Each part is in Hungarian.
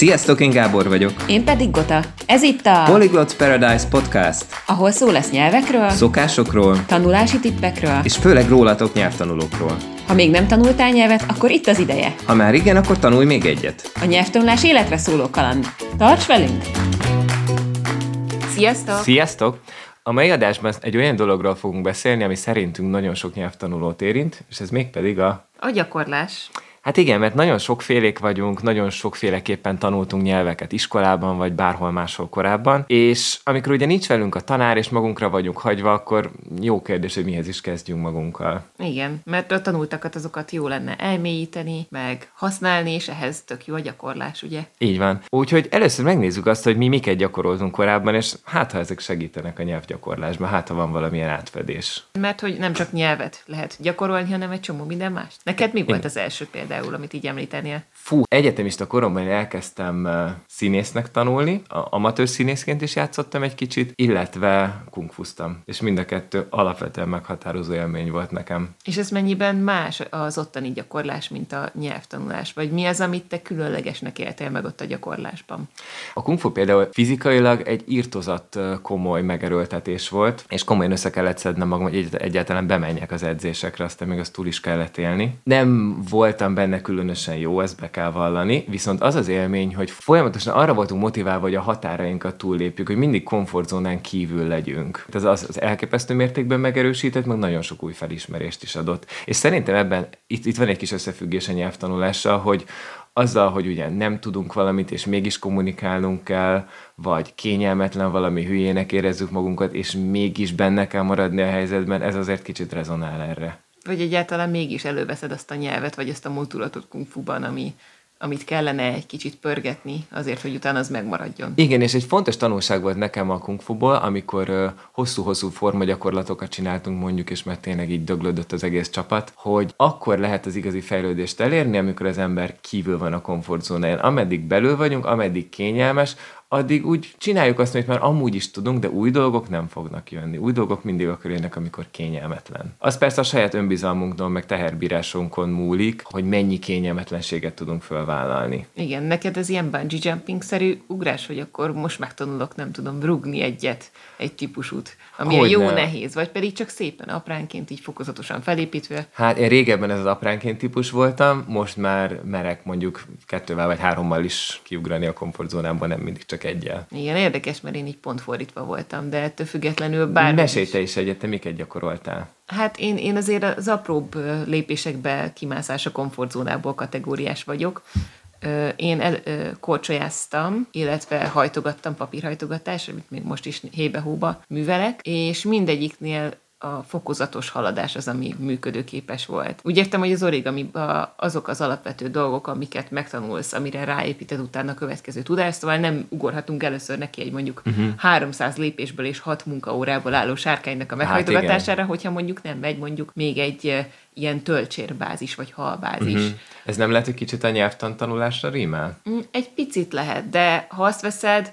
Sziasztok, én Gábor vagyok. Én pedig Gota. Ez itt a Polyglot Paradise Podcast, ahol szó lesz nyelvekről, szokásokról, tanulási tippekről, és főleg rólatok nyelvtanulókról. Ha még nem tanultál nyelvet, akkor itt az ideje. Ha már igen, akkor tanulj még egyet. A nyelvtanulás életre szóló kaland. Tarts velünk! Sziasztok! Sziasztok! A mai adásban egy olyan dologról fogunk beszélni, ami szerintünk nagyon sok nyelvtanulót érint, és ez mégpedig a gyakorlás. Hát igen, mert nagyon sokfélék vagyunk, nagyon sokféleképpen tanultunk nyelveket iskolában, vagy bárhol máshol korábban, és amikor ugye nincs velünk a tanár, és magunkra vagyunk hagyva, akkor jó kérdés, hogy mihez is kezdjünk magunkkal. Igen, mert a tanultakat azokat jó lenne elmélyíteni, meg használni, és ehhez tök jó a gyakorlás, ugye? Így van. Úgyhogy először megnézzük azt, hogy mi miket gyakoroltunk korábban, és hát ha ezek segítenek a nyelvgyakorlásban, hát ha van valamilyen átfedés. Mert hogy nem csak nyelvet lehet gyakorolni, hanem egy csomó minden más. Neked mi volt az első példa? Amit így említenél. Egyetemista koromban elkezdtem színésznek tanulni, amatőr színészként is játszottam egy kicsit, illetve kungfuztam. És mind a kettő alapvetően meghatározó élmény volt nekem. És ez mennyiben más az ottani gyakorlás, mint a nyelvtanulás? Vagy mi az, amit te különlegesnek éltél meg ott a gyakorlásban? A kungfu például fizikailag egy irtozat komoly megerőltetés volt, és komolyan össze kellett szednem magam, hogy egyáltalán bemenjek az edzésekre, aztán még azt túl is kellett élni. Nem voltam benne különösen jó, ezt be kell vallani, viszont az az élmény, hogy folyamatosan arra voltunk motiválva, hogy a határainkat túllépjük, hogy mindig komfortzónán kívül legyünk. Ez az elképesztő mértékben megerősített, meg nagyon sok új felismerést is adott. És szerintem ebben itt van egy kis összefüggés a nyelvtanulással, hogy azzal, hogy ugye nem tudunk valamit, és mégis kommunikálnunk kell, vagy kényelmetlen valami, hülyének érezzük magunkat, és mégis benne kell maradni a helyzetben, ez azért kicsit rezonál erre. Vagy egyáltalán mégis előveszed azt a nyelvet, vagy azt a mozdulatot kungfuban, amit kellene egy kicsit pörgetni, azért, hogy utána az megmaradjon. Igen, és egy fontos tanulság volt nekem a kungfuból, amikor hosszú-hosszú formagyakorlatokat csináltunk mondjuk, és mert tényleg így döglődött az egész csapat, hogy akkor lehet az igazi fejlődést elérni, amikor az ember kívül van a komfortzónáján. Ameddig belül vagyunk, ameddig kényelmes, addig úgy csináljuk azt, amit már amúgy is tudunk, de új dolgok nem fognak jönni. Új dolgok mindig akkor jönnek, amikor kényelmetlen. Az persze a saját önbizalmunkon, meg teherbírásunkon múlik, hogy mennyi kényelmetlenséget tudunk fölvállalni. Igen, neked ez ilyen bungee jumping-szerű ugrás, hogy akkor most megtanulok, nem tudom, rugni egyet, egy típusút, ami a jó nehéz, vagy pedig csak szépen apránként, így fokozatosan felépítve. Hát én régebben ez az apránként típus voltam, most már merek mondjuk 2-vel vagy 3-mal is kiugrani a komfortzónámban, nem mindig csak egyel. Igen, érdekes, mert én így pont fordítva voltam, de ettől függetlenül bármi. Mesélj te is egyet, te miket gyakoroltál? Hát én azért az apróbb lépésekbe kimászás a komfortzónából kategóriás vagyok. Én korcsolyáztam, illetve hajtogattam, papírhajtogatás, amit még most is hébe-hóba művelek, és mindegyiknél a fokozatos haladás az, ami működőképes volt. Úgy értem, hogy az origamiba azok az alapvető dolgok, amiket megtanulsz, amire ráépíted utána a következő tudást, szóval nem ugorhatunk először neki egy mondjuk 300 lépésből és 6 munkaórából álló sárkánynak a meghajtogatására, hogyha mondjuk nem megy mondjuk még egy ilyen tölcsérbázis, vagy halbázis. Ez nem lehet, hogy kicsit a nyelvtantanulásra rímel? Egy picit lehet, de ha azt veszed,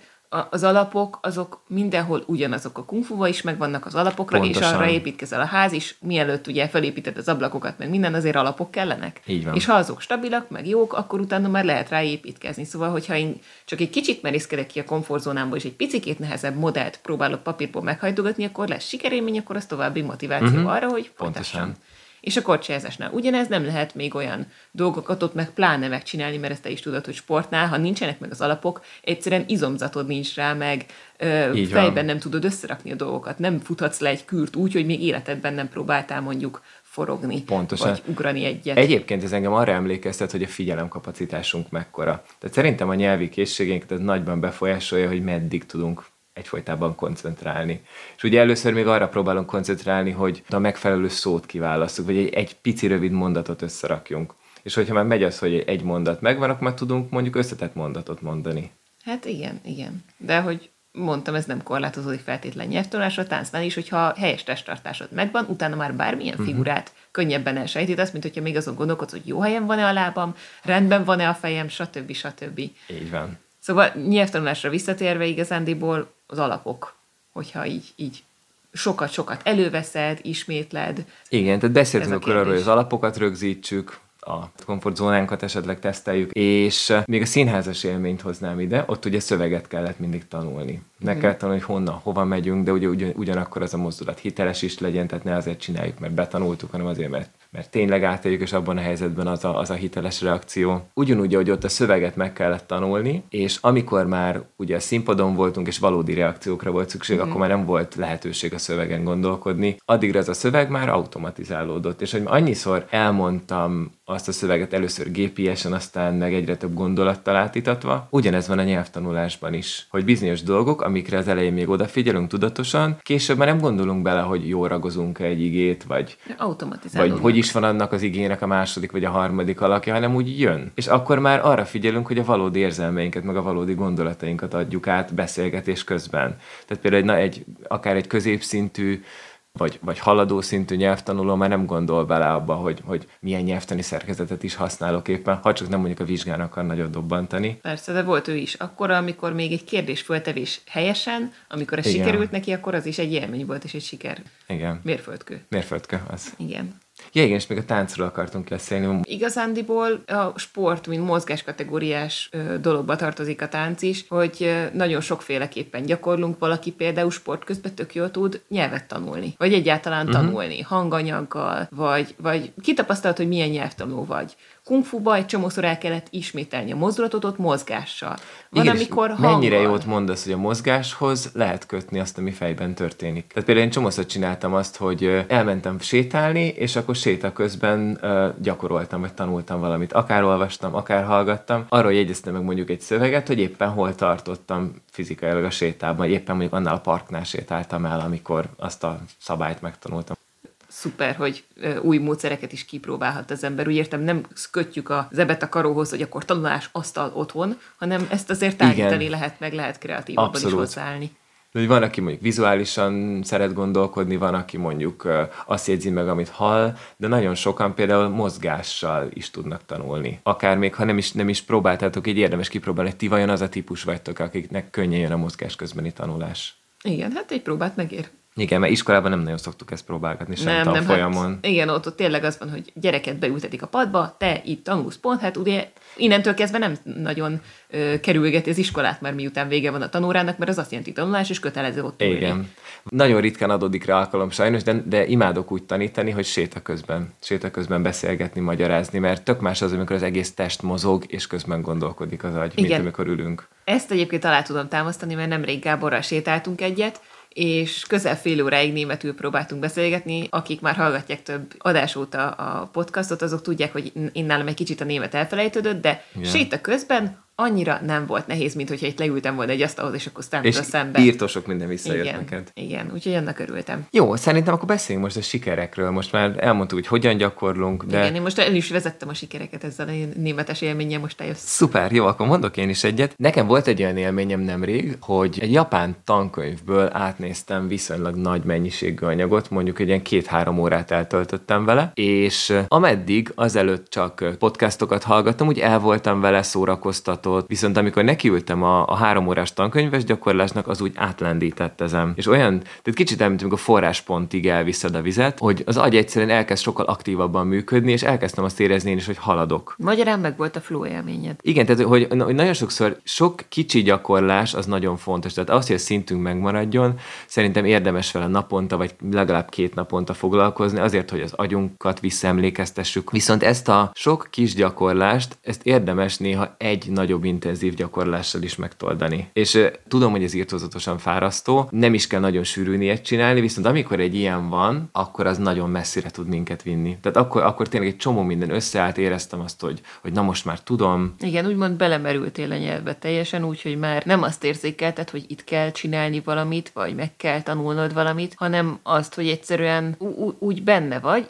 az alapok, azok mindenhol ugyanazok, a kungfuba is megvannak az alapokra. Pontosan. És arra építkezel a ház is, mielőtt ugye felépíted az ablakokat, meg minden, azért alapok kellenek. Így van. És ha azok stabilak, meg jók, akkor utána már lehet rá építkezni. Szóval, hogyha én csak egy kicsit merészkedek ki a komfortzónámból, és egy picikét nehezebb modellt próbálok papírból meghajtogatni, akkor lesz sikerélmény, akkor az további motiváció arra, hogy pontosan. És a korcsolyázásnál ugyanez, nem lehet még olyan dolgokat ott meg pláne megcsinálni, mert ezt te is tudod, hogy sportnál, ha nincsenek meg az alapok, egyszerűen izomzatod nincs rá, meg fejben van. Nem tudod összerakni a dolgokat, nem futhatsz le egy kürt úgy, hogy még életedben nem próbáltál mondjuk forogni, pontosan, vagy ugrani egyet. Egyébként ez engem arra emlékeztet, hogy a figyelemkapacitásunk mekkora. Tehát szerintem a nyelvi készségénket ez nagyban befolyásolja, hogy meddig tudunk egyfolytában koncentrálni. És ugye először még arra próbálunk koncentrálni, hogy a megfelelő szót kiválasszuk, vagy egy pici rövid mondatot összerakjunk. És hogyha már megy az, hogy egy mondat megvan, akkor már tudunk mondjuk összetett mondatot mondani. Hát igen, igen. De hogy mondtam, ez nem korlátozódik feltétlen nyelvtanulásra, táncnál is, hogyha helyes testtartásod megvan, utána már bármilyen figurát könnyebben elsejtítasz, mint hogyha még azon gondolkodsz, hogy jó helyen van-e a lábam, rendben van-e a fejem, stb. Stb. Így van. Szóval nyelvtanulásra visszatérve igazándiból az alapok, hogyha így sokat-sokat előveszed, ismétled. Igen, tehát beszéltünk akkor arról, hogy az alapokat rögzítsük, a komfortzónánkat esetleg teszteljük, és még a színházas élményt hoznám ide, ott ugye szöveget kellett mindig tanulni. Ne kellett tanulni, hogy honnan, hova megyünk, de ugye ugyanakkor az a mozdulat hiteles is legyen, tehát ne azért csináljuk, mert betanultuk, hanem azért, mert tényleg átéljük, és abban a helyzetben az a hiteles reakció. Ugyanúgy, hogy ott a szöveget meg kellett tanulni, és amikor már ugye a színpadon voltunk, és valódi reakciókra volt szükség, akkor már nem volt lehetőség a szövegen gondolkodni. Addigra az a szöveg már automatizálódott, és hogy annyiszor elmondtam azt a szöveget először gépiesen, aztán meg egyre több gondolattal átítatva. Ugyanez van a nyelvtanulásban is, hogy bizonyos dolgok, amikre az elején még odafigyelünk tudatosan, később már nem gondolunk bele, hogy jól ragozunk egy igét, vagy automatizálódunk. Hogy is van annak az igének a második vagy a harmadik alakja, hanem úgy jön. És akkor már arra figyelünk, hogy a valódi érzelmeinket, meg a valódi gondolatainkat adjuk át beszélgetés közben. Tehát például akár egy középszintű vagy haladó szintű nyelvtanuló már nem gondol bele abba, hogy milyen nyelvtani szerkezetet is használok éppen, ha csak nem mondjuk a vizsgán akar nagyot dobbantani. Persze, de volt ő is. Akkor, amikor még egy kérdés föltevés helyesen, amikor ez sikerült neki, akkor az is egy élmény volt, és egy siker. Igen. Mérföldkő az. Igen. Ja, igen, és még a táncról akartunk beszélni. Igazándiból a sport, mint mozgáskategóriás dologba tartozik a tánc is, hogy nagyon sokféleképpen gyakorlunk, valaki például sport közben tök jól tud nyelvet tanulni, vagy egyáltalán tanulni, hanganyaggal, vagy kitapasztalt, hogy milyen nyelvtanuló vagy. Kungfuba egy csomószor el kellett ismételni a mozdulatot ott mozgással. Van, igen, amikor hanggal. Mennyire jót mondasz, hogy a mozgáshoz lehet kötni azt, ami fejben történik. Tehát például én csomószor csináltam azt, hogy elmentem sétálni, és akkor séta közben gyakoroltam, vagy tanultam valamit. Akár olvastam, akár hallgattam. Arról jegyeztem meg mondjuk egy szöveget, hogy éppen hol tartottam fizikailag a sétában, vagy éppen mondjuk annál a parknál sétáltam el, amikor azt a szabályt megtanultam. Szuper, hogy új módszereket is kipróbálhat az ember. Úgy értem, nem kötjük a zebet a karóhoz, hogy akkor tanulás asztal otthon, hanem ezt azért tágítani lehet, meg lehet kreatívabban is hozzáállni. Van, aki mondjuk vizuálisan szeret gondolkodni, van, aki mondjuk azt jegyzi meg, amit hall, de nagyon sokan például mozgással is tudnak tanulni. Akár még, ha nem is próbáltátok, így érdemes kipróbálni, hogy ti vajon az a típus vagytok, akiknek könnyen jön a mozgás közbeni tanulás. Igen, hát egy próbát megér. Igen, mert iskolában nem nagyon szoktuk ezt próbálgatni sem a folyamon. Hát, igen, ott tényleg az van, hogy gyereket beültetik a padba, te itt tanulsz pont, hát ugye innentől kezdve nem nagyon kerülgeti az iskolát már miután vége van a tanórának, mert az azt jelenti tanulás, és kötelező ott ülni. Igen. Nagyon ritkán adódik rá alkalom sajnos, de imádok úgy tanítani, hogy séta közben beszélgetni, magyarázni, mert tök más az, amikor az egész test mozog, és közben gondolkodik az agy, mint amikor ülünk. Ezt egyébként alá tudom támasztani, mert nemrég Gáborral sétáltunk egyet, és közel fél óráig németül próbáltunk beszélgetni. Akik már hallgatják több adás óta a podcastot, azok tudják, hogy én nálam egy kicsit a német elfelejtődött, de séta közben annyira nem volt nehéz, mint hogyha itt leültem volna egy asztalhoz, és akkor szántam a szemben. És írtósok minden visszajött neked. Igen, úgyhogy annak örültem. Jó, szerintem akkor beszéljünk most a sikerekről. Most már elmondtuk, hogy hogyan gyakorlunk. De... Igen, én most el is vezettem a sikereket ezzel a németes élménnyel, most eljössz. Szuper, jó, akkor mondok én is egyet. Nekem volt egy olyan élményem nemrég, hogy egy japán tankönyvből átnéztem viszonylag nagy mennyiségű anyagot, mondjuk egy ilyen 2-3 órát eltöltöttem vele, és ameddig azelőtt csak podcastokat hallgattam, úgy el voltam vele, szórakoztató. Viszont amikor nekiültem a 3 órás tankönyves gyakorlásnak, az úgy átlendített ezen. És olyan, tehát kicsit olyan, mint amikor forráspontig elviszed a vizet, hogy az agy egyszerűen elkezd sokkal aktívabban működni, és elkezdtem azt érezni én is, hogy haladok. Magyarán meg volt a flow élményed. Igen, tehát hogy nagyon sokszor sok kicsi gyakorlás az nagyon fontos. Tehát ahhoz, hogy a szintünk megmaradjon, szerintem érdemes vele naponta, vagy legalább 2 naponta foglalkozni, azért, hogy az agyunkat visszaemlékeztessük. Viszont ezt a sok kis gyakorlást, ezt érdemes néha egy nagyobb intenzív gyakorlással is megtoldani. És tudom, hogy ez irtózatosan fárasztó, nem is kell nagyon sűrűn ilyet csinálni, viszont amikor egy ilyen van, akkor az nagyon messzire tud minket vinni. Tehát akkor tényleg egy csomó minden összeállt, éreztem azt, hogy na most már tudom. Igen, úgymond belemerültél a nyelvbe teljesen, úgyhogy már nem azt érzékelted, hogy itt kell csinálni valamit, vagy meg kell tanulnod valamit, hanem azt, hogy egyszerűen úgy benne vagy,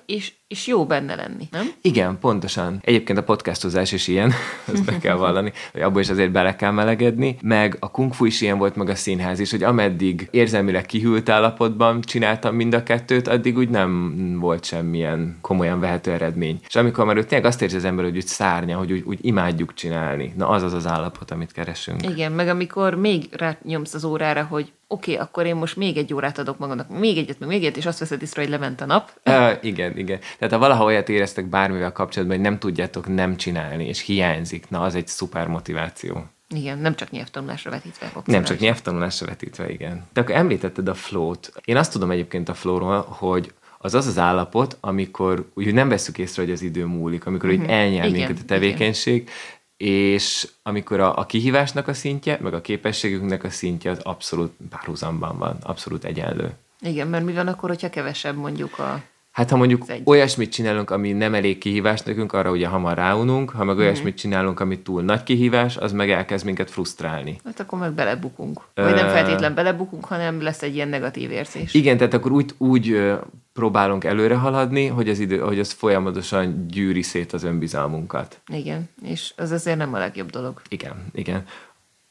és jó benne lenni, nem? Igen, pontosan. Egyébként a podcastozás is ilyen, ezt be kell vallani, hogy abból is azért bele kell melegedni, meg a kung fu is ilyen volt, meg a színház is, hogy ameddig érzelmileg kihűlt állapotban csináltam mind a kettőt, addig úgy nem volt semmilyen komolyan vehető eredmény. És amikor már tényleg azt érzi az ember, hogy úgy szárnya, hogy úgy imádjuk csinálni, na az az állapot, amit keresünk. Igen, meg amikor még rányomsz az órára, hogy oké, akkor én most még egy órát adok magamnak, még egyet, és azt veszed észre, hogy lement a nap. Igen. Tehát ha valaha olyat éreztek bármivel kapcsolatban, hogy nem tudjátok nem csinálni, és hiányzik, na az egy szuper motiváció. Igen, nem csak nyelvtanulásra vetítve. Nem csak nyelvtanulásra vetítve, igen. De akkor említetted a flow-t. Én azt tudom egyébként a flow-ról, hogy az állapot, amikor úgy nem veszük észre, hogy az idő múlik, amikor úgy elnyel minket a tevékenység, és amikor a kihívásnak a szintje, meg a képességünknek a szintje az abszolút párhuzamban van, abszolút egyenlő. Igen, mert mi van akkor, hogyha kevesebb mondjuk a... Hát ha mondjuk olyasmit csinálunk, ami nem elég kihívás nekünk, arra ugye hamar ráununk, ha meg olyasmit csinálunk, ami túl nagy kihívás, az meg elkezd minket frusztrálni. Hát akkor meg belebukunk. Vagy nem feltétlen belebukunk, hanem lesz egy ilyen negatív érzés. Igen, tehát akkor úgy próbálunk előre haladni, hogy az idő, hogy az folyamatosan gyűri szét az önbizalmunkat. Igen, és az azért nem a legjobb dolog. Igen.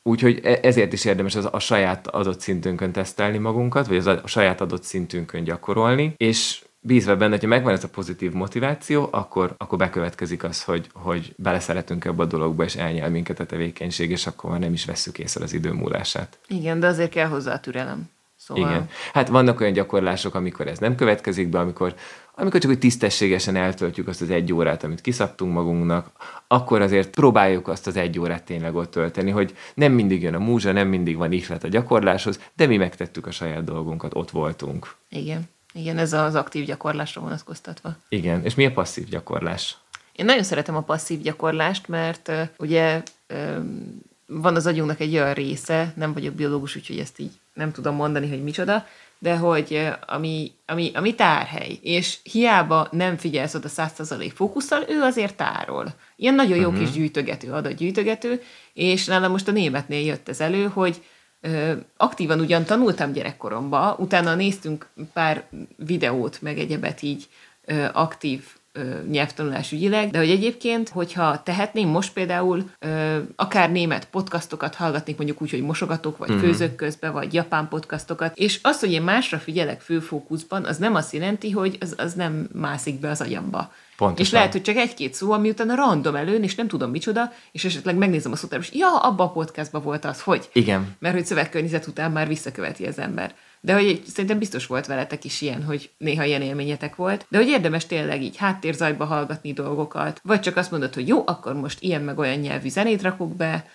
Úgyhogy ezért is érdemes a saját adott szintünkön tesztelni magunkat, vagy a saját adott szintünkön gyakorolni, és bízva benne, hogyha megvan ez a pozitív motiváció, akkor bekövetkezik az, hogy beleszeretünk ebbe a dologba, és elnyel minket a tevékenység, és akkor már nem is vesszük észre az idő múlását. Igen, de azért kell hozzá a türelem. Szóval... Igen. Hát vannak olyan gyakorlások, amikor ez nem következik be, amikor csak úgy tisztességesen eltöltjük azt az egy órát, amit kiszabtunk magunknak, akkor azért próbáljuk azt az egy órát tényleg ott tölteni, hogy nem mindig jön a múzsa, nem mindig van ihlet a gyakorláshoz, de mi megtettük a saját dolgunkat, ott voltunk. Igen, ez az aktív gyakorlásra vonatkoztatva. Igen, és mi a passzív gyakorlás? Én nagyon szeretem a passzív gyakorlást, mert ugye van az agyunknak egy olyan része, nem vagyok biológus, úgyhogy ezt így nem tudom mondani, hogy micsoda, de hogy ami tárhely, és hiába nem figyelsz oda 100% fókusszal, ő azért tárol. Ilyen nagyon jó kis gyűjtögető, adatgyűjtögető, és nálam most a németnél jött ez elő, hogy aktívan ugyan tanultam gyerekkoromban, utána néztünk pár videót, meg egyebet így aktív nyelvtanulás ügyileg, de hogy egyébként, hogyha tehetném, most például akár német podcastokat hallgatnék, mondjuk úgy, hogy mosogatok, vagy főzök közben, vagy japán podcastokat, és az, hogy én másra figyelek főfókuszban, az nem azt jelenti, hogy az nem mászik be az agyamba. Pontosan. És lehet, hogy csak egy-két szó, ami utána random előn, és nem tudom micsoda, és esetleg megnézem a szótárat, és ja, abban a podcastban volt az, hogy. Igen. Mert hogy szövegkörnyezet után már visszaköveti az ember. De hogy szerintem biztos volt veletek is ilyen, hogy néha ilyen élményetek volt, de hogy érdemes tényleg így háttérzajba hallgatni dolgokat, vagy csak azt mondod, hogy jó, akkor most ilyen meg olyan nyelvű zenét rakok be,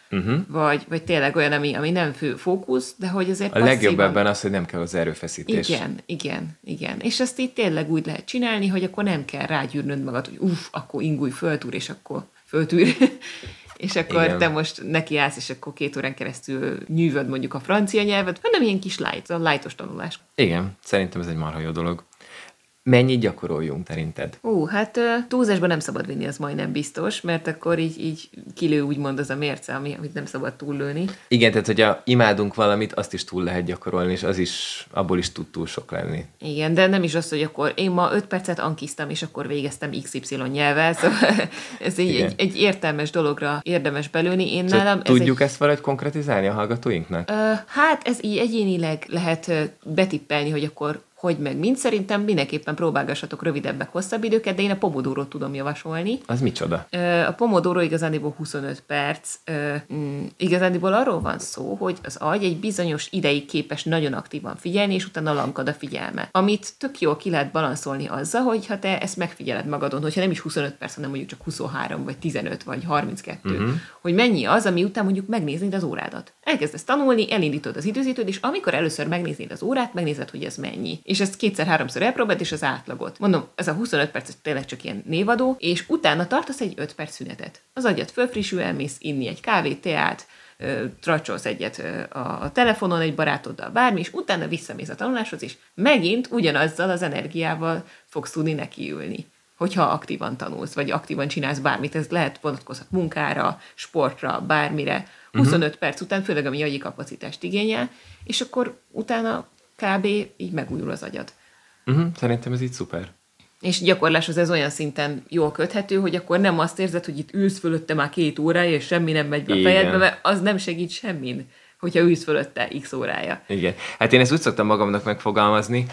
vagy tényleg olyan, ami nem fő fókusz, de hogy azért passzívan... A legjobb ebben az, hogy nem kell az erőfeszítés. Igen. És ezt így tényleg úgy lehet csinálni, hogy akkor nem kell rágyűrnöd magad, hogy akkor ingulj, föltűr, és akkor te most nekiállsz, és akkor 2 órán keresztül nyűvöd mondjuk a francia nyelvet, hanem ilyen kis light-os tanulás. Igen, szerintem ez egy marha jó dolog. Mennyit gyakoroljunk szerinted? Hát túlzásban nem szabad vinni, az majdnem biztos, mert akkor így kilő úgymond az a mérce, amit nem szabad túllőni. Igen, tehát hogyha imádunk valamit, azt is túl lehet gyakorolni, és abból is tud túl sok lenni. Igen, de nem is az, hogy akkor én ma 5 percet ankiztam, és akkor végeztem XY nyelvvel, szóval ez egy értelmes dologra érdemes belőni. Én szóval nálam tudjuk ezt valahogy konkretizálni a hallgatóinknak? Hát ez így egyénileg lehet betippelni, hogy akkor hogy meg mind, szerintem mindenképpen próbálgassatok rövidebbek, hosszabb időket, de én a Pomodoro-t tudom javasolni. Az micsoda? A Pomodoro igazándiból 25 perc. Igazándiból arról van szó, hogy az agy egy bizonyos ideig képes nagyon aktívan figyelni, és utána lankad a figyelme. Amit tök jól ki lehet balanszolni azzal, hogyha te ezt megfigyeled magadon, hogyha nem is 25 perc, hanem mondjuk csak 23, vagy 15, vagy 32, hogy mennyi az, ami után mondjuk megnéznéd az órádat. Elkezdesz tanulni, elindítod az időzítőd, és amikor először megnéznéd az órát, megnézed, hogy ez mennyi. És ezt 2-3-szor elpróbáld, és az átlagot. Mondom, ez a 25 perc tényleg csak ilyen névadó, és utána tartasz egy 5 perc szünetet. Az agyat fölfrissül, elmész inni egy kávét, teát, tracsolsz egyet a telefonon, egy barátoddal, bármi, és utána visszamész a tanuláshoz, és megint ugyanazzal az energiával fogsz tudni nekiülni, hogyha aktívan tanulsz, vagy aktívan csinálsz bármit. Ez lehet vonatkozhat munkára, sportra, bármire. 25 perc után, főleg ami agyi kapacitást igényel, és akkor utána kb. Így megújul az agyad. Szerintem ez így szuper. És gyakorláshoz ez olyan szinten jól köthető, hogy akkor nem azt érzed, hogy itt ülsz fölötte már 2 órája, és semmi nem megy be a fejedbe, mert az nem segít semmin, hogyha ülsz fölötte x órája. Igen. Hát én ezt úgy szoktam magamnak megfogalmazni,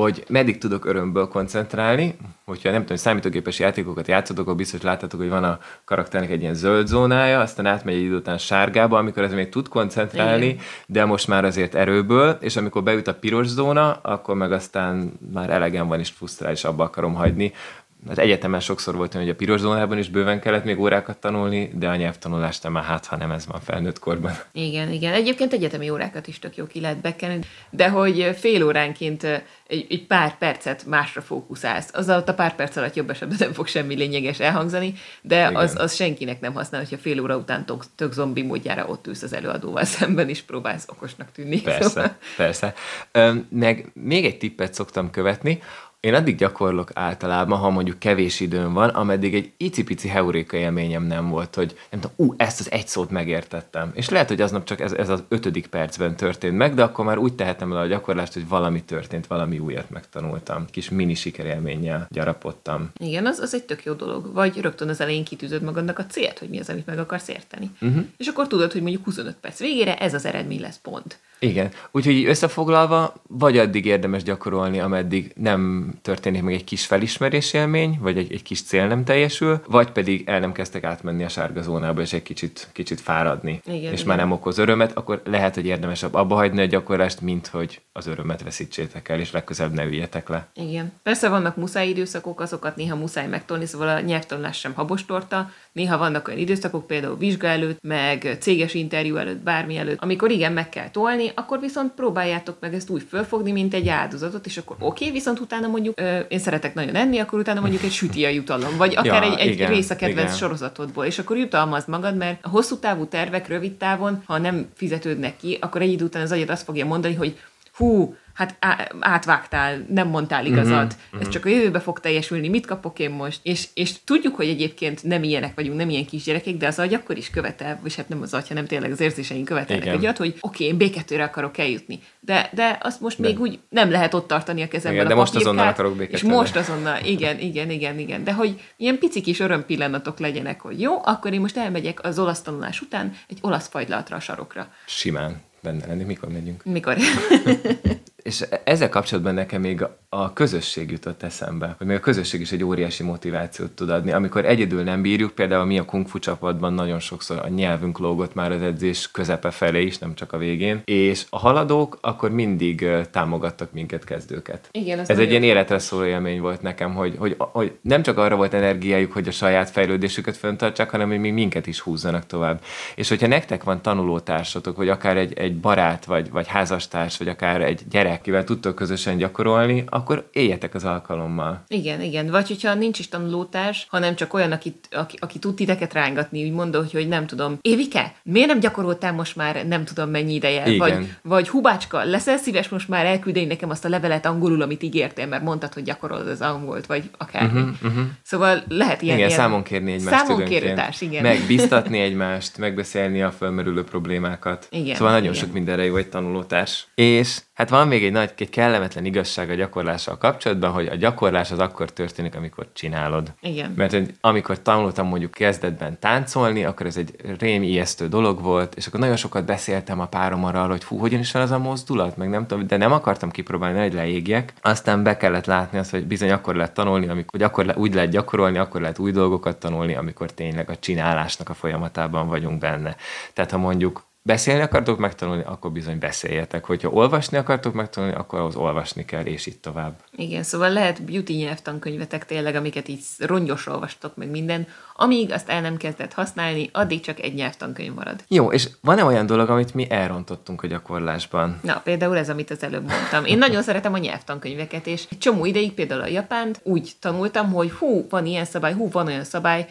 hogy meddig tudok örömből koncentrálni, hogyha nem tudom, számítógépes játékokat játszod, akkor biztos láttátok, hogy van a karakternek egy ilyen zöld zónája, aztán átmegy egy idő után sárgába, amikor ez még tud koncentrálni, igen, de most már azért erőből, és amikor beüt a piros zóna, akkor meg aztán már elegem van, és frusztrál, és abba akarom hagyni. Hát egyetemen sokszor voltam, hogy a piros zónában is bőven kellett még órákat tanulni, de a nyelvtanulást már hát, ha nem ez van felnőtt korban. Igen, igen. Egyébként egyetemi órákat is tök jó ki lehet bekenni, de hogy fél óránként egy pár percet másra fókuszálsz. Az alatt a pár perc alatt jobb esetben nem fog semmi lényeges elhangzani, de az senkinek nem használ, hogyha fél óra után tök zombi módjára ott ülsz az előadóval szemben, és próbálsz okosnak tűnni. Persze, persze. Meg még egy tippet szoktam követni. Én addig gyakorlok általában, ha mondjuk kevés időm van, ameddig egy icipici heuréka élményem nem volt, hogy nem tudom, ezt az egy szót megértettem. És lehet, hogy aznap csak ez az 5. percben történt meg, de akkor már úgy tehetem el a gyakorlást, hogy valami történt, valami újat megtanultam. Kis mini sikerélménnyel gyarapodtam. Igen, az egy tök jó dolog. Vagy rögtön az elején kitűzöd magadnak a célt, hogy mi az, amit meg akarsz érteni. Uh-huh. És akkor tudod, hogy mondjuk 25 perc végére ez az eredmény lesz pont. Igen. Úgyhogy összefoglalva, vagy addig érdemes gyakorolni, ameddig nem történik meg egy kis felismerésélmény, vagy egy kis cél nem teljesül, vagy pedig el nem kezdtek átmenni a sárga zónába, és egy kicsit fáradni, igen, és igen, már nem okoz örömet, akkor lehet, hogy érdemesebb abba hagyni a gyakorlást, mint hogy az örömet veszítsétek el, és legközelebb ne üljetek le. Igen. Persze vannak muszáj időszakok, azokat néha muszáj megtolni, szóval a nyelvtanulás sem habostorta, néha vannak olyan időszakok, például vizsga előtt, meg céges interjú előtt, bármi előtt, amikor igen, meg kell tolni, akkor viszont próbáljátok meg ezt úgy fölfogni, mint egy áldozatot, és akkor oké, viszont utána mondjuk, én szeretek nagyon enni, akkor utána mondjuk egy süti a jutalom, vagy akár egy rész a kedvenc sorozatodból, és akkor jutalmazd magad, mert a hosszú távú tervek rövid távon, ha nem fizetődnek ki, akkor egy idő után az agyad azt fogja mondani, hogy hú, hát átvágtál, nem mondtál igazat, ez csak a jövőbe fog teljesülni, mit kapok én most? És tudjuk, hogy egyébként nem ilyenek vagyunk, nem ilyen kisgyerekek, de az agy akkor is követel, és hát nem az agy, hanem tényleg az érzéseink követelnek egyet, hogy oké, én B2-re akarok eljutni, de azt most még úgy nem lehet ott tartani a kezemben, igen, a papírkát, de most azonnal akarok B2-re. És most azonnal, igen, de hogy ilyen pici kis örömpillanatok legyenek, hogy jó, akkor én most elmegyek az olasz tanulás után egy olasz fagylaltra a sarokra. Simán benne lenni, mikor megyünk. És ezzel kapcsolatban nekem még a közösség jutott eszembe, hogy még a közösség is egy óriási motivációt tud adni. Amikor egyedül nem bírjuk, például mi a kung fu csapatban nagyon sokszor a nyelvünk lógott már az edzés közepe felé is, nem csak a végén, és a haladók akkor mindig támogattak minket, kezdőket. Igen, ez egy ilyen életre szóló élmény volt nekem, hogy nem csak arra volt energiájuk, hogy a saját fejlődésüket fenntartsák, hanem hogy még minket is húzzanak tovább. És hogyha nektek van tanulótársatok, vagy akár egy barát, vagy házastárs, vagy akár egy gyerek, akivel tudtok közösen gyakorolni, akkor éljetek az alkalommal. Igen. Vagy hogyha nincs is tanulótárs, hanem csak olyan, aki tud titeket rángatni, úgy mondom, hogy nem tudom, Évike, miért nem gyakoroltál most már nem tudom mennyi ideje? Vagy Hubácska, leszel szíves most már elküldeni nekem azt a levelet angolul, amit ígértél, mert mondtad, hogy gyakorolod az angolt, vagy akár. Uh-huh. Szóval lehet ilyen. Igen, számon kérni egymást. Megbiztatni egymást, megbeszélni a felmerülő problémákat. Igen, szóval nagyon sok mindenre jó egy tanulótárs. És hát van még egy kellemetlen igazság a gyakorlással kapcsolatban, hogy a gyakorlás az akkor történik, amikor csinálod. Igen. Mert amikor tanultam mondjuk kezdetben táncolni, akkor ez egy rém ijesztő dolog volt, és akkor nagyon sokat beszéltem a párom arról, hogy hogyan is van az a mozdulat, meg nem tudom, de nem akartam kipróbálni, hogy leégjek. Aztán be kellett látni azt, hogy bizony akkor lehet tanulni, úgy lehet gyakorolni, akkor lehet új dolgokat tanulni, amikor tényleg a csinálásnak a folyamatában vagyunk benne. Tehát ha mondjuk beszélni akartok megtanulni, akkor bizony beszéljetek. Hogyha olvasni akartok megtanulni, akkor ahhoz olvasni kell, és így tovább. Igen, szóval lehet beauty nyelvtankönyvetek tényleg, amiket így rongyos olvastok meg minden, amíg azt el nem kezdett használni, addig csak egy nyelvtankönyv marad. Jó, és van-e olyan dolog, amit mi elrontottunk a gyakorlásban? Na, például ez, amit az előbb mondtam. Én nagyon szeretem a nyelvtankönyveket, és egy csomó ideig például a japánt úgy tanultam, hogy van ilyen szabály, van olyan szabály,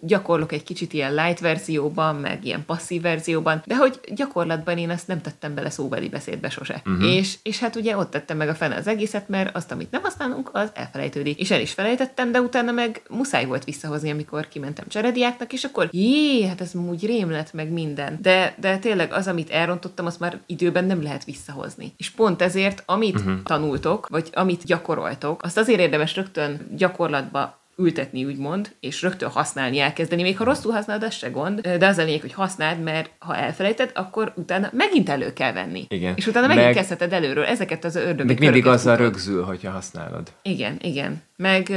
gyakorlok egy kicsit ilyen light verzióban, meg ilyen passzív verzióban, de hogy gyakorlatban én ezt nem tettem bele szóbeli beszédbe sose. Uh-huh. És hát ugye ott tettem meg a fene az egészet, mert azt, amit nem használunk, az elfelejtődik. És el is felejtettem, de utána meg muszáj volt visszahozni, amikor kimentem cserediáknak, és akkor hát ez úgy rém lett meg minden. De tényleg az, amit elrontottam, azt már időben nem lehet visszahozni. És pont ezért, amit tanultok, vagy amit gyakoroltok, azt azért érdemes rögtön gyakorlatba ültetni, úgymond, és rögtön használni elkezdeni. Még ha rosszul használod, az se gond, de az a lényeg, hogy használd, mert ha elfelejted, akkor utána megint elő kell venni. Igen. És utána megint kezdheted előről. Ezeket az ördögök. Mindig azzal rögzül, hogyha használod. Igen, igen. Meg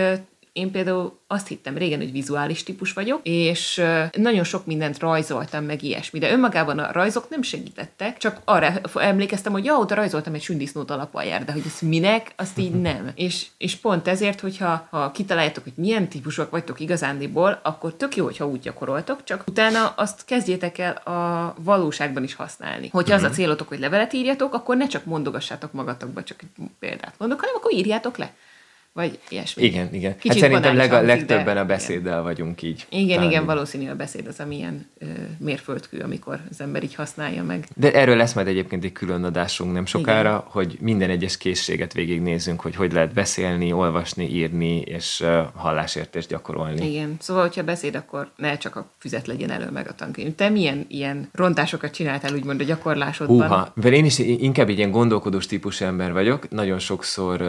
én például azt hittem régen, hogy vizuális típus vagyok, és nagyon sok mindent rajzoltam, meg ilyesmi, de önmagában a rajzok nem segítettek, csak arra emlékeztem, hogy oda rajzoltam egy sündisznót alapaljár, de hogy ez minek, azt így nem. És pont ezért, hogyha kitaláljátok, hogy milyen típusok vagytok igazándiból, akkor tök jó, hogyha úgy gyakoroltok, csak utána azt kezdjétek el a valóságban is használni. Hogyha az a célotok, hogy levelet írjatok, akkor ne csak mondogassátok magatokba, csak egy példát mondok, hanem akkor írjátok le. Vagy ilyesmi. Igen, igen. Hát szerintem legtöbben a beszéddel vagyunk így. Igen, talán. Igen, valószínű a beszéd az, amilyen mérföldkő, amikor az ember így használja meg. De erről lesz majd egyébként egy külön adásunk nem sokára, igen. Hogy minden egyes készséget végignézzünk, hogy lehet beszélni, olvasni, írni, és hallásértést gyakorolni. Igen, szóval, hogyha beszéd, akkor ne csak a füzet legyen elő meg a tankönyv. Te milyen ilyen rontásokat csináltál, úgymond a gyakorlásodban? Mert én is inkább ilyen gondolkodós típus ember vagyok. Nagyon sokszor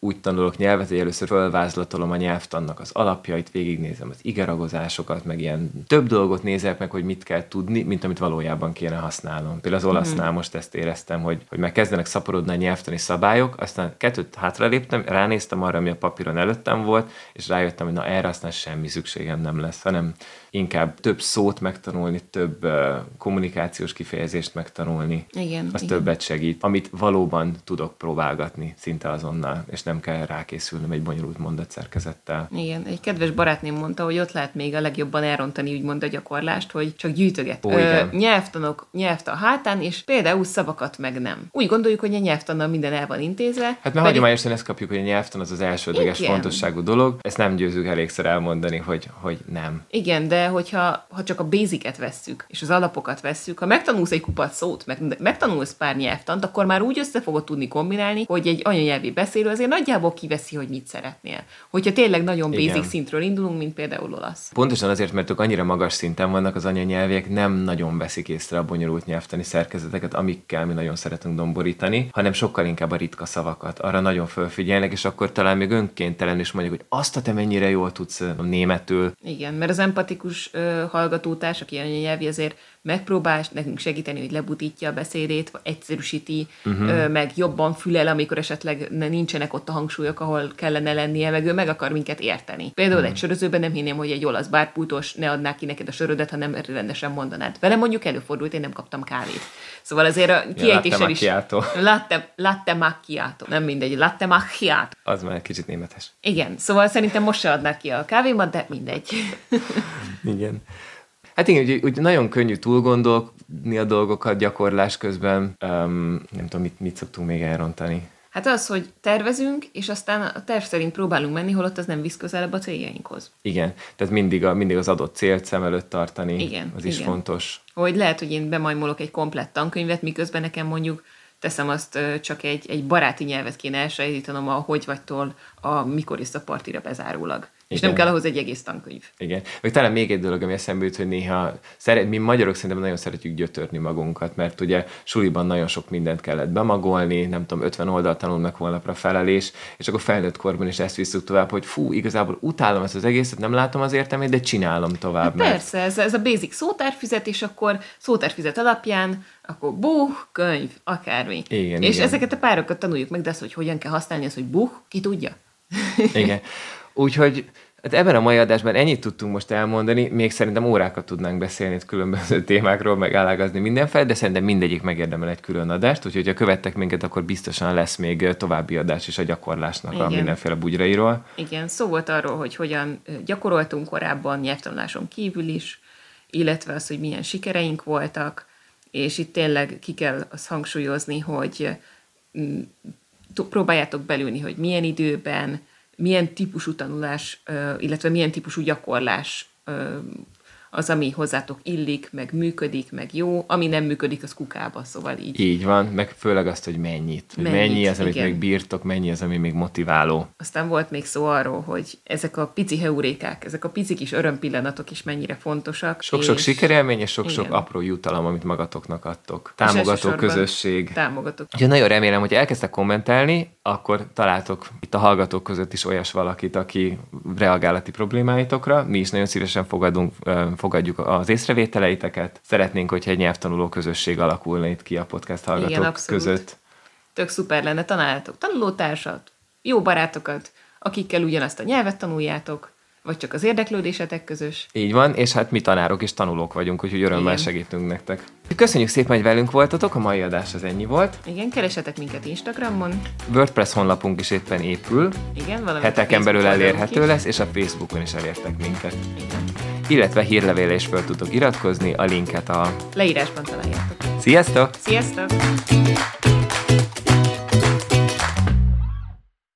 úgy tanulok nyelvet, hogy először fölvázlatolom a nyelvtannak az alapjait, végignézem az igeragozásokat, meg ilyen több dolgot nézek meg, hogy mit kell tudni, mint amit valójában kéne használnom. Például az olasznál most ezt éreztem, hogy már kezdenek szaporodni a nyelvtani szabályok, aztán kettőt hátraléptem, ránéztem arra, ami a papíron előttem volt, és rájöttem, hogy na erre aztán semmi szükségem nem lesz, hanem inkább több szót megtanulni, több kommunikációs kifejezést megtanulni. Igen, az igen. Többet segít, amit valóban tudok próbálgatni szinte azonnal, és nem kell rákészülnöm egy bonyolult mondatszerkezettel. Igen, egy kedves barátném mondta, hogy ott lehet még a legjobban elrontani úgymond a gyakorlást, hogy csak gyűjtöget. Nyelvtanok nyelvtan hátán, és például szavakat meg nem. Úgy gondoljuk, hogy a nyelvtannal minden el van intézve. Hát már hagyományosan ezt kapjuk, hogy a nyelvtan az elsődleges fontosságú dolog. Ezt nem győzünk elégszer elmondani, hogy nem. Igen, de hogyha csak a basicet vesszük, és az alapokat vesszük, ha megtanulsz egy kupac szót, megtanulsz pár nyelvtant, akkor már úgy össze fogod tudni kombinálni, hogy egy anyanyelvi beszélő azért nagyjából kiveszi, hogy mit szeretnél. Hogyha tényleg nagyon basic igen. szintről indulunk, mint például olasz. Pontosan azért, mert ők annyira magas szinten vannak az anyanyelvek, nem nagyon veszik észre a bonyolult nyelvtani szerkezeteket, amikkel mi nagyon szeretünk domborítani, hanem sokkal inkább a ritka szavakat. Arra nagyon fölfigyelnek, és akkor talán még önkéntelen is mondjuk, hogy azt te mennyire jól tudsz németül. Igen, mert az empatikus hallgatótárs, aki anyanyelvi, azért megpróbál nekünk segíteni, hogy lebutítja a beszédét, vagy egyszerűsíti, meg jobban fülel, amikor esetleg nincsenek ott a hangsúlyok, ahol kellene lennie, meg ő meg akar minket érteni. Például egy sörözőben nem hinném, hogy egy olasz bárpultos ne adná ki neked a sörödet, hanem rendesen mondanád. Velem mondjuk előfordult, én nem kaptam kávét. Szóval azért a kiejtéssel is... Latte macchiato. Nem mindegy, latte macchiato. Az már egy kicsit németes. Igen, szóval szerintem most se adnák ki a kávémat, de mindegy. Igen. Hát igen, úgy nagyon könnyű túlgondolni a dolgokat gyakorlás közben. Nem tudom, mit szoktunk még elrontani. Hát az, hogy tervezünk, és aztán a terv szerint próbálunk menni, holott az nem visz közelebb a céljainkhoz. Igen, tehát mindig az adott célt szem előtt tartani, igen, az is fontos. Hogy lehet, hogy én bemajmolok egy komplett tankönyvet, miközben nekem mondjuk teszem azt, csak egy baráti nyelvet kéne elsajátítanom a hogy vagytól a mikor is a partira bezárólag. És igen. Nem kell ahhoz egy egész tankönyv. Igen. Meg talán még egy dolog, ami eszembe jut, hogy néha mi magyarok szerintem nagyon szeretjük gyötörni magunkat, mert ugye suliban nagyon sok mindent kellett bemagolni, nem tudom, 50 oldalt tanul meg holnapra felelés, és akkor felnőtt korban is ezt visszük tovább, hogy igazából utálom ezt az egészet, nem látom az értelmét, de csinálom tovább. Hát mert... Persze, ez a basic szótárfüzet, és akkor szótárfüzet alapján, akkor buh, könyv, akármi. Igen, és igen. Ezeket a párokat tanuljuk meg, de az, hogy hogyan kell használni, az, hogy buh, ki tudja. Igen. Úgyhogy hát ebben a mai adásban ennyit tudtunk most elmondani, még szerintem órákat tudnánk beszélni itt különböző témákról, meg állágazni mindenféle, de szerintem mindegyik megérdemel egy külön adást, úgyhogy ha követtek minket, akkor biztosan lesz még további adás is a gyakorlásnak igen. A mindenféle bugyrairól. Igen, szó volt arról, hogy hogyan gyakoroltunk korábban, nyelvtanuláson kívül is, illetve az, hogy milyen sikereink voltak, és itt tényleg ki kell azt hangsúlyozni, hogy próbáljátok belülni, hogy milyen időben, milyen típusú tanulás, illetve milyen típusú gyakorlás az, ami hozzátok illik, meg működik, meg jó, ami nem működik, az kukába, szóval így. Így van, meg főleg azt, hogy mennyi az, amit még bírtok, mennyi az, ami még motiváló. Aztán volt még szó arról, hogy ezek a pici heurékák, ezek a pici kis örömpillanatok is mennyire fontosak. Sok-sok és... sikerélmény, és sok-sok apró jutalom, amit magatoknak adtok. Támogató közösség. Támogatok. Úgyhogy nagyon remélem, hogy elkezdtek kommentelni, akkor találtok itt a hallgatók között is olyas valakit, aki reagál a ti problémáitokra. Mi is nagyon szívesen fogadjuk az észrevételeiteket. Szeretnénk, hogyha egy nyelvtanuló közösség alakulna itt ki a podcast hallgatók között. Tök szuper lenne, tanáljátok tanulótársat, jó barátokat, akikkel ugyanazt a nyelvet tanuljátok, vagy csak az érdeklődésetek közös. Így van, és hát mi tanárok és tanulók vagyunk, úgyhogy örömmel segítünk nektek. Köszönjük szépen, hogy velünk voltatok, a mai adás az ennyi volt. Igen, keresetek minket Instagramon. WordPress honlapunk is éppen épül. Igen, valamint heteken belül elérhető lesz, és a Facebookon is elértek minket. Igen. Illetve hírlevélre is fel tudtok iratkozni, a linket a leírásban találjátok. Sziasztok! Sziasztok!